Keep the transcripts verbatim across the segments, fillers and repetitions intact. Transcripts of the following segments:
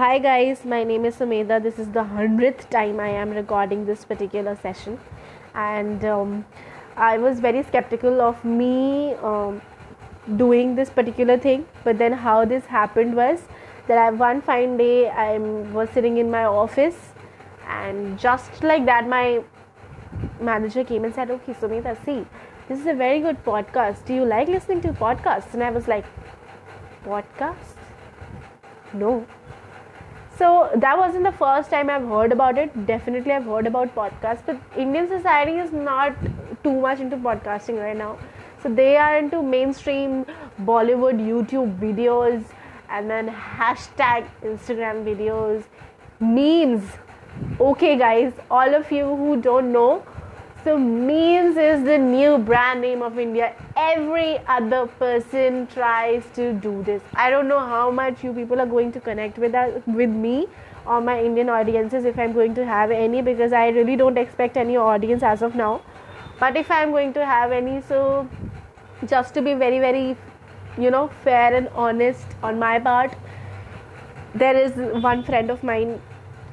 Hi guys, my name is Sumedha. This is the hundredth time I am recording this particular session, and um, I was very skeptical of me um, doing this particular thing. But then how this happened was that I, one fine day I was sitting in my office, and just like that my manager came and said, "Okay Sumedha, see, this is a very good podcast. Do you like listening to podcasts?" And I was like, "Podcast? No." So that wasn't the first time I've heard about it. Definitely I've heard about podcasts, but Indian society is not too much into podcasting right now. So they are into mainstream Bollywood YouTube videos, and then hashtag Instagram videos, memes. Okay guys, all of you who don't know, so memes is the new brand name of India. Every other person tries to do this. I don't know how much you people are going to connect with that, with me or my Indian audiences, if I'm going to have any, because I really don't expect any audience as of now. But if I'm going to have any, so just to be very, very, you know, fair and honest on my part, there is one friend of mine,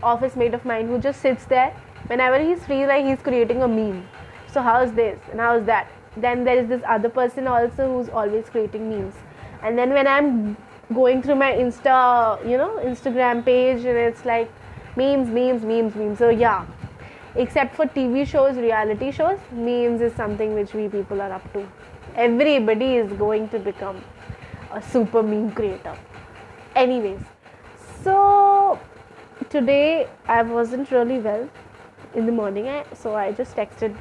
office mate of mine, who just sits there. Whenever he's free, like, he's creating a meme. So how's this and how's that? Then there is this other person also who's always creating memes. And then when I'm going through my Insta, you know, Instagram page, and it's like memes, memes, memes, memes. So yeah, except for T V shows, reality shows, memes is something which we people are up to. Everybody is going to become a super meme creator. Anyways, so today I wasn't really well in the morning, I, so I just texted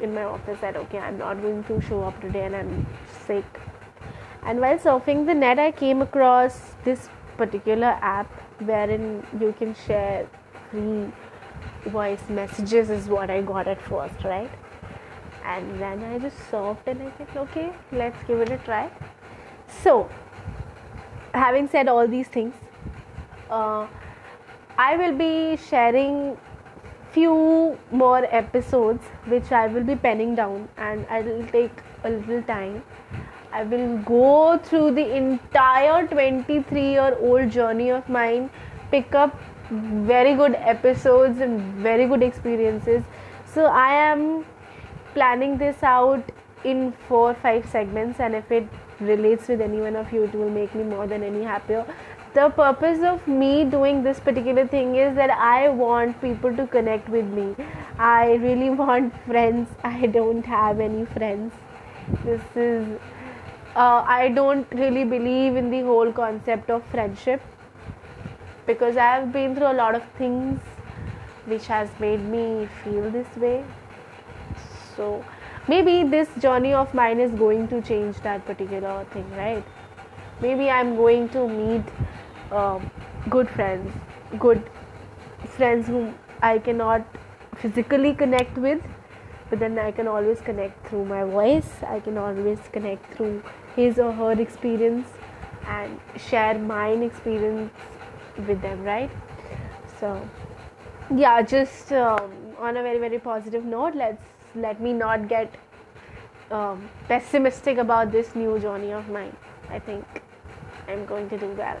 in my office that okay, I'm not going to show up today and I'm sick. And while surfing the net, I came across this particular app wherein you can share free voice messages, is what I got at first, right? And then I just surfed and I said, okay, let's give it a try. So having said all these things, uh, I will be sharing few more episodes which I will be penning down, and I will take a little time. I will go through the entire twenty-three year old journey of mine, pick up very good episodes and very good experiences. So I am planning this out in four or five segments, and if it relates with any one of you, it will make me more than any happier. The purpose of me doing this particular thing is that I want people to connect with me. I really want friends. I don't have any friends. This is... Uh, I don't really believe in the whole concept of friendship, because I have been through a lot of things which has made me feel this way. So maybe this journey of mine is going to change that particular thing, right? Maybe I'm going to meet Uh, good friends, good friends whom I cannot physically connect with, but then I can always connect through my voice. I can always connect through his or her experience and share mine experience with them, right? So yeah, just um, on a very, very positive note, let's let me not get um, pessimistic about this new journey of mine. I think I'm going to do well.